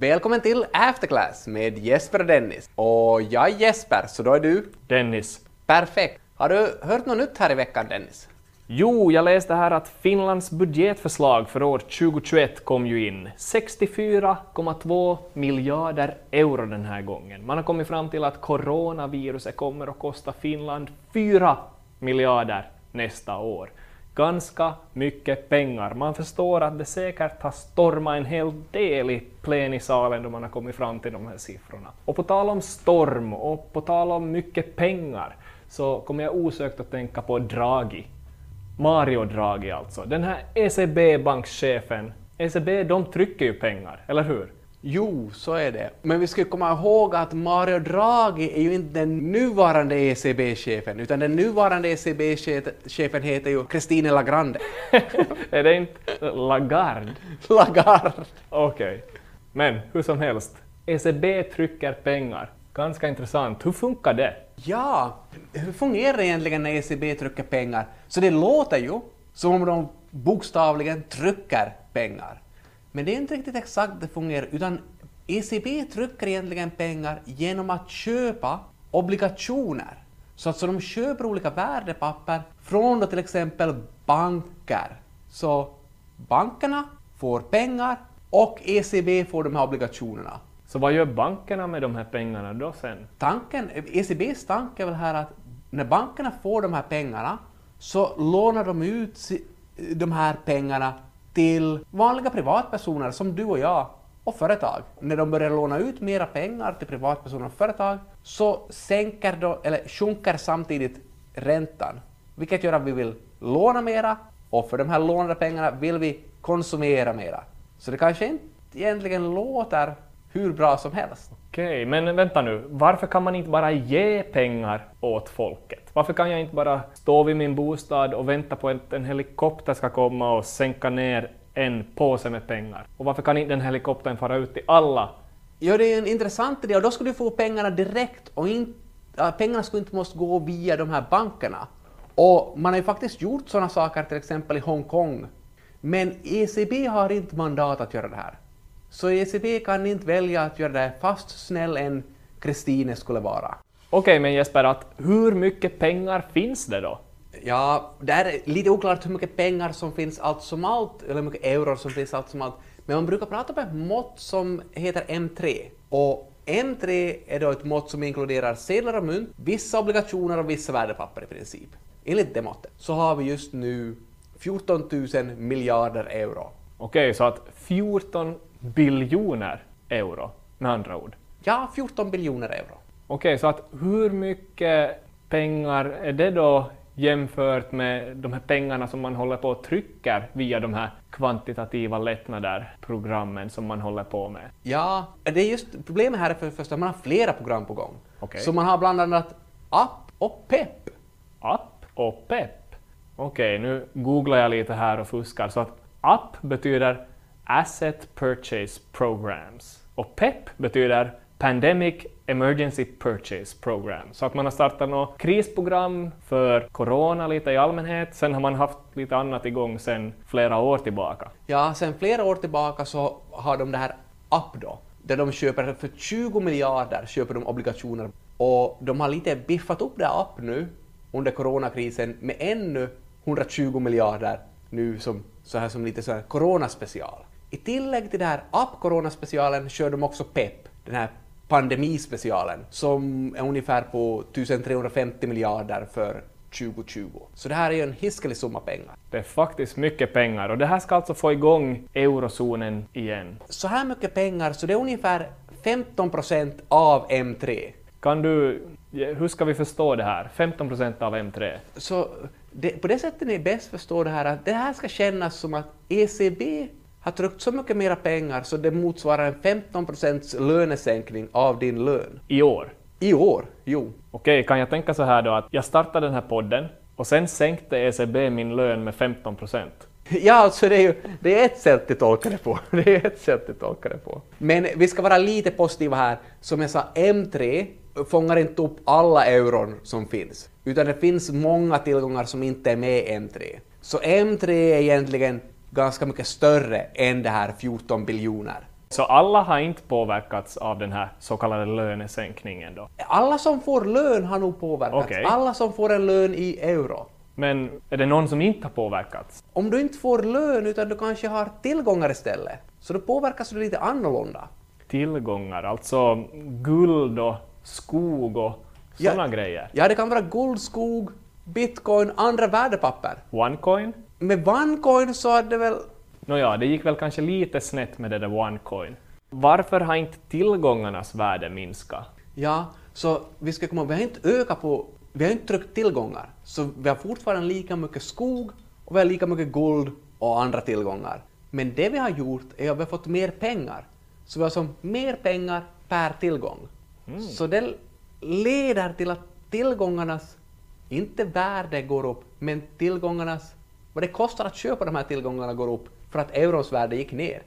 Välkommen till Afterclass med Jesper och Dennis. Och jag är Jesper, så då är du... Dennis. Perfekt. Har du hört något nytt här i veckan, Dennis? Jo, jag läste här att Finlands budgetförslag för år 2021 kom ju in 64,2 miljarder euro den här gången. Man har kommit fram till att coronaviruset kommer att kosta Finland 4 miljarder nästa år. Ganska mycket pengar. Man förstår att det säkert har stormat en hel del i plenisalen då man har kommit fram till de här siffrorna. Och på tal om storm och på tal om mycket pengar så kommer jag osökt att tänka på Draghi. Mario Draghi alltså. Den här ECB-bankschefen. ECB, de trycker ju pengar, eller hur? Jo, så är det. Men vi ska komma ihåg att Mario Draghi är ju inte den nuvarande ECB-chefen, utan den nuvarande ECB-chefen heter ju Christine Lagarde. Är det inte Lagarde? Lagarde! Okej. Men hur som helst, ECB trycker pengar. Ganska intressant. Hur funkar det? Ja, hur fungerar det egentligen när ECB trycker pengar? Så det låter ju som om de bokstavligen trycker pengar. Men det är inte riktigt exakt det fungerar, utan ECB trycker egentligen pengar genom att köpa obligationer. Så att de köper olika värdepapper från då till exempel banker. Så bankerna får pengar och ECB får de här obligationerna. Så vad gör bankerna med de här pengarna då sen? ECBs tanke är väl här att när bankerna får de här pengarna så lånar de ut de här pengarna till vanliga privatpersoner som du och jag och företag. När de börjar låna ut mera pengar till privatpersoner och företag så sjunker samtidigt räntan. Vilket gör att vi vill låna mera och för de här lånade pengarna vill vi konsumera mera. Så det kanske inte egentligen låter hur bra som helst. Okej, men vänta nu. Varför kan man inte bara ge pengar åt folket? Varför kan jag inte bara stå vid min bostad och vänta på att en helikopter ska komma och sänka ner en påse med pengar? Och varför kan inte den helikoptern fara ut till alla? Ja, det är en intressant idé. Och då skulle du få pengarna direkt och pengarna skulle inte måste gå via de här bankerna. Och man har ju faktiskt gjort sådana saker till exempel i Hongkong. Men ECB har inte mandat att göra det här. Så ECB kan inte välja att göra det fast snäll än Christine skulle vara. Okej, men Jesper, hur mycket pengar finns det då? Ja, det är lite oklart hur mycket pengar som finns allt som allt, eller hur mycket euro som finns allt som allt. Men man brukar prata om ett mått som heter M3. Och M3 är då ett mått som inkluderar sedlar och mynt, vissa obligationer och vissa värdepapper i princip. Enligt det måttet så har vi just nu 14 000 miljarder euro. Okej, så att 14 biljoner euro, med andra ord. Ja, 14 biljoner euro. Okej, så att hur mycket pengar är det då jämfört med de här pengarna som man håller på och trycker via de här kvantitativa lättnader-programmen som man håller på med? Ja, det är just problemet här är för först att man har flera program på gång. Okej. Så man har bland annat App och PEP. App och PEP? Okej, nu googlar jag lite här och fuskar. Så att App betyder Asset Purchase Programs. Och PEP betyder Pandemic Emergency Purchase Program. Så att man har startat något krisprogram för corona lite i allmänhet. Sen har man haft lite annat igång sen flera år tillbaka. Ja, sen flera år tillbaka så har de det här App då. Där de köper för 20 miljarder köper de obligationer. Och de har lite biffat upp det här App nu under coronakrisen med ännu 120 miljarder nu som så här som lite så här coronaspecial. I tillägg till det här App-coronaspecialen kör de också PEP, den här pandemispecialen, som är ungefär på 1350 miljarder för 2020. Så det här är ju en hiskelig summa pengar. Det är faktiskt mycket pengar och det här ska alltså få igång eurozonen igen. Så här mycket pengar, så det är ungefär 15% av M3. Hur ska vi förstå det här? 15% av M3. Så på det sättet ni bäst förstår det här att det här ska kännas som att ECB har tryckt så mycket mera pengar så det motsvarar en 15% lönesänkning av din lön. I år? I år, jo. Okej, kan jag tänka så här då att jag startade den här podden och sen sänkte ECB min lön med 15%? Ja, alltså det är ett sätt att tolka det på. Det är ett sätt att tolka det på. Men vi ska vara lite positiva här. Som jag sa, M3 fångar inte upp alla euron som finns. Utan det finns många tillgångar som inte är med i M3. Så M3 är egentligen ganska mycket större än det här 14 biljoner Så alla har inte påverkats av den här så kallade lönesänkningen då? Alla som får lön har nog påverkats. Okay. Alla som får en lön i euro. Men är det någon som inte har påverkats? Om du inte får lön utan du kanske har tillgångar istället, så då påverkas du lite annorlunda. Tillgångar, alltså guld och skog och sådana grejer? Ja, det kan vara guld, skog, bitcoin, andra värdepapper. Onecoin? Med Onecoin så är det väl... Nåja, det gick väl kanske lite snett med det där Onecoin. Varför har inte tillgångarnas värde minskat? Ja, så vi ska komma ihåg, vi har inte ökat på... Vi har inte tryckt tillgångar, så vi har fortfarande lika mycket skog och vi har lika mycket guld och andra tillgångar. Men det vi har gjort är att vi har fått mer pengar. Så vi har som mer pengar per tillgång. Mm. Så det leder till att tillgångarnas, inte värde går upp, men tillgångarnas, vad det kostar att köpa de här tillgångarna går upp för att eurons värde gick ner.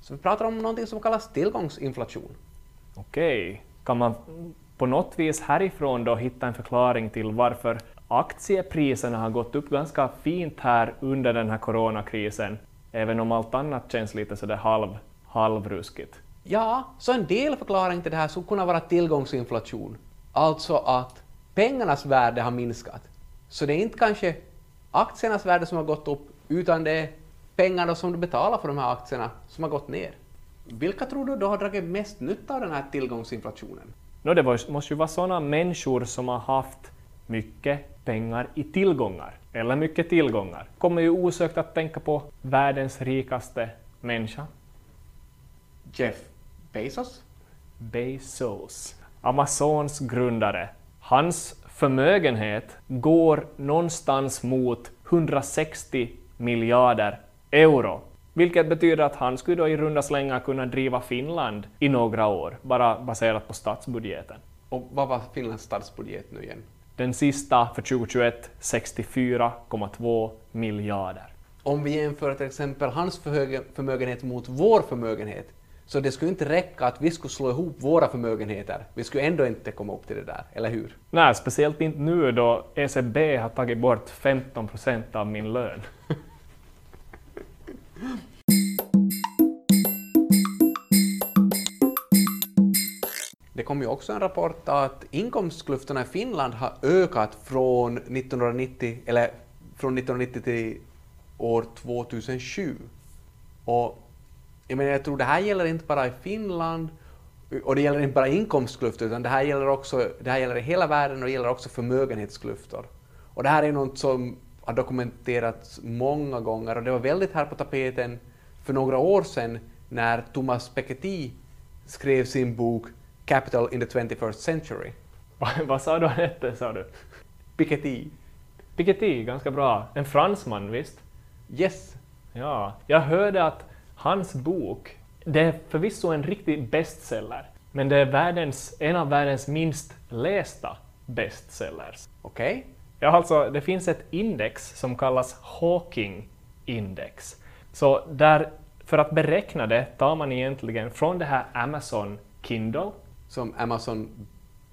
Så vi pratar om någonting som kallas tillgångsinflation. Okej, kan man på något vis härifrån då hitta en förklaring till varför aktiepriserna har gått upp ganska fint här under den här coronakrisen, även om allt annat känns lite sådär halvruskigt? Ja, så en delförklaring till det här skulle kunna vara tillgångsinflation. Alltså att pengarnas värde har minskat. Så det är inte kanske aktiernas värde som har gått upp, utan det är pengarna som du betalar för de här aktierna som har gått ner. Vilka tror du då har dragit mest nytta av den här tillgångsinflationen? No, det måste ju vara sådana människor som har haft mycket pengar i tillgångar. Eller mycket tillgångar. Kommer ju osökt att tänka på världens rikaste människa. Jeff Bezos? Bezos. Amazons grundare. Hans förmögenhet går någonstans mot 160 miljarder euro. Vilket betyder att han skulle då i runda slängar kunna driva Finland i några år, bara baserat på statsbudgeten. Och vad var Finlands statsbudget nu igen? Den sista för 2021, 64,2 miljarder. Om vi jämför till exempel hans förmögenhet mot vår förmögenhet, så det skulle inte räcka att vi skulle slå ihop våra förmögenheter. Vi skulle ändå inte komma upp till det där, eller hur? Nej, speciellt inte nu då ECB har tagit bort 15% av min lön. Det kom ju också en rapport att inkomstklyftorna i Finland har ökat från 1990 till år 2007. Och jag tror det här gäller inte bara i Finland, och det gäller inte bara inkomstklyftor, utan det här gäller också, det här gäller i hela världen, och det gäller också förmögenhetsklyftor. Och det här är något som har dokumenterats många gånger, och det var väldigt här på tapeten för några år sedan när Thomas Piketty skrev sin bok Capital in the 21st Century. Vad sa du han hette, sa du? Piketty. Piketty, ganska bra. En fransman, visst? Yes. Ja, jag hörde att hans bok, det är förvisso en riktig bestseller, men det är en av världens minst lästa bestsellers. Okej. Okay. Ja, alltså, det finns ett index som kallas Hawking-index. Så där, för att beräkna det, tar man egentligen från det här Amazon Kindle.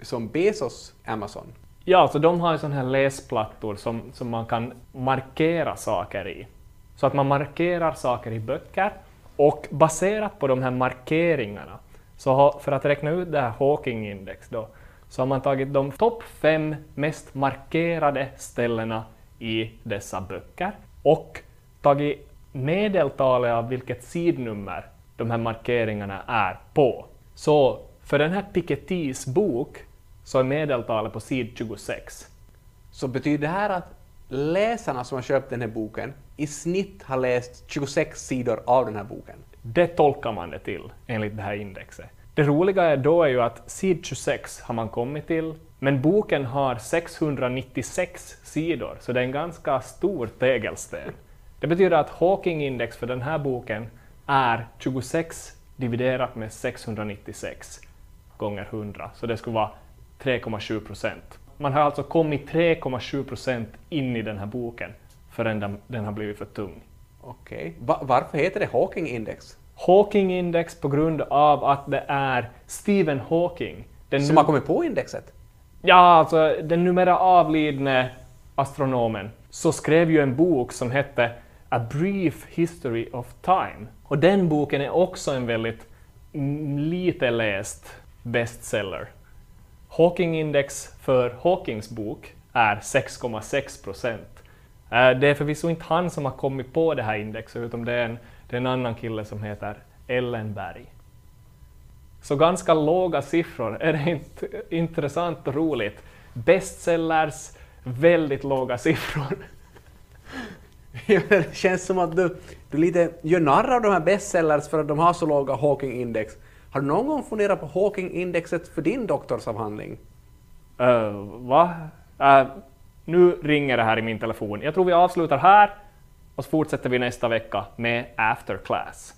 Som Bezos Amazon? Ja, alltså de har ju sådana här läsplattor som man kan markera saker i. Så att man markerar saker i böcker, och baserat på de här markeringarna, så för att räkna ut det här Hawking-index då, så har man tagit de topp 5 mest markerade ställena i dessa böcker och tagit medeltalet av vilket sidnummer de här markeringarna är på. Så för den här Pikettys bok så är medeltalet på sid 26. Så betyder det här att läsarna som har köpt den här boken i snitt har läst 26 sidor av den här boken? Det tolkar man det till enligt det här indexet. Det roliga är då är ju att sid 26 har man kommit till, men boken har 696 sidor, så det är en ganska stor tegelsten. Det betyder att Hawking-index för den här boken är 26 dividerat med 696 gånger 100, så det skulle vara 3,7%. Man har alltså kommit 3,7% in i den här boken förrän den har blivit för tung. Okej. Varför heter det Hawking-index? Hawking-index på grund av att det är Stephen Hawking. Som har kommit på indexet? Ja, alltså den numera avlidne astronomen. Så skrev ju en bok som hette A Brief History of Time. Och den boken är också en väldigt lite läst bestseller. Hawking-index för Hawkings bok är 6,6%. Det är förvisso inte han som har kommit på det här indexet, utan det är en annan kille som heter Ellenberg. Så ganska låga siffror, är det inte intressant och roligt? Bestsellers, väldigt låga siffror. Det känns som att du lite gör narr av de här bestsellers för att de har så låga Hawking-index. Har du någon gång funderat på Hawking-indexet för din doktorsavhandling? Nu ringer det här i min telefon. Jag tror vi avslutar här och så fortsätter vi nästa vecka med After Class.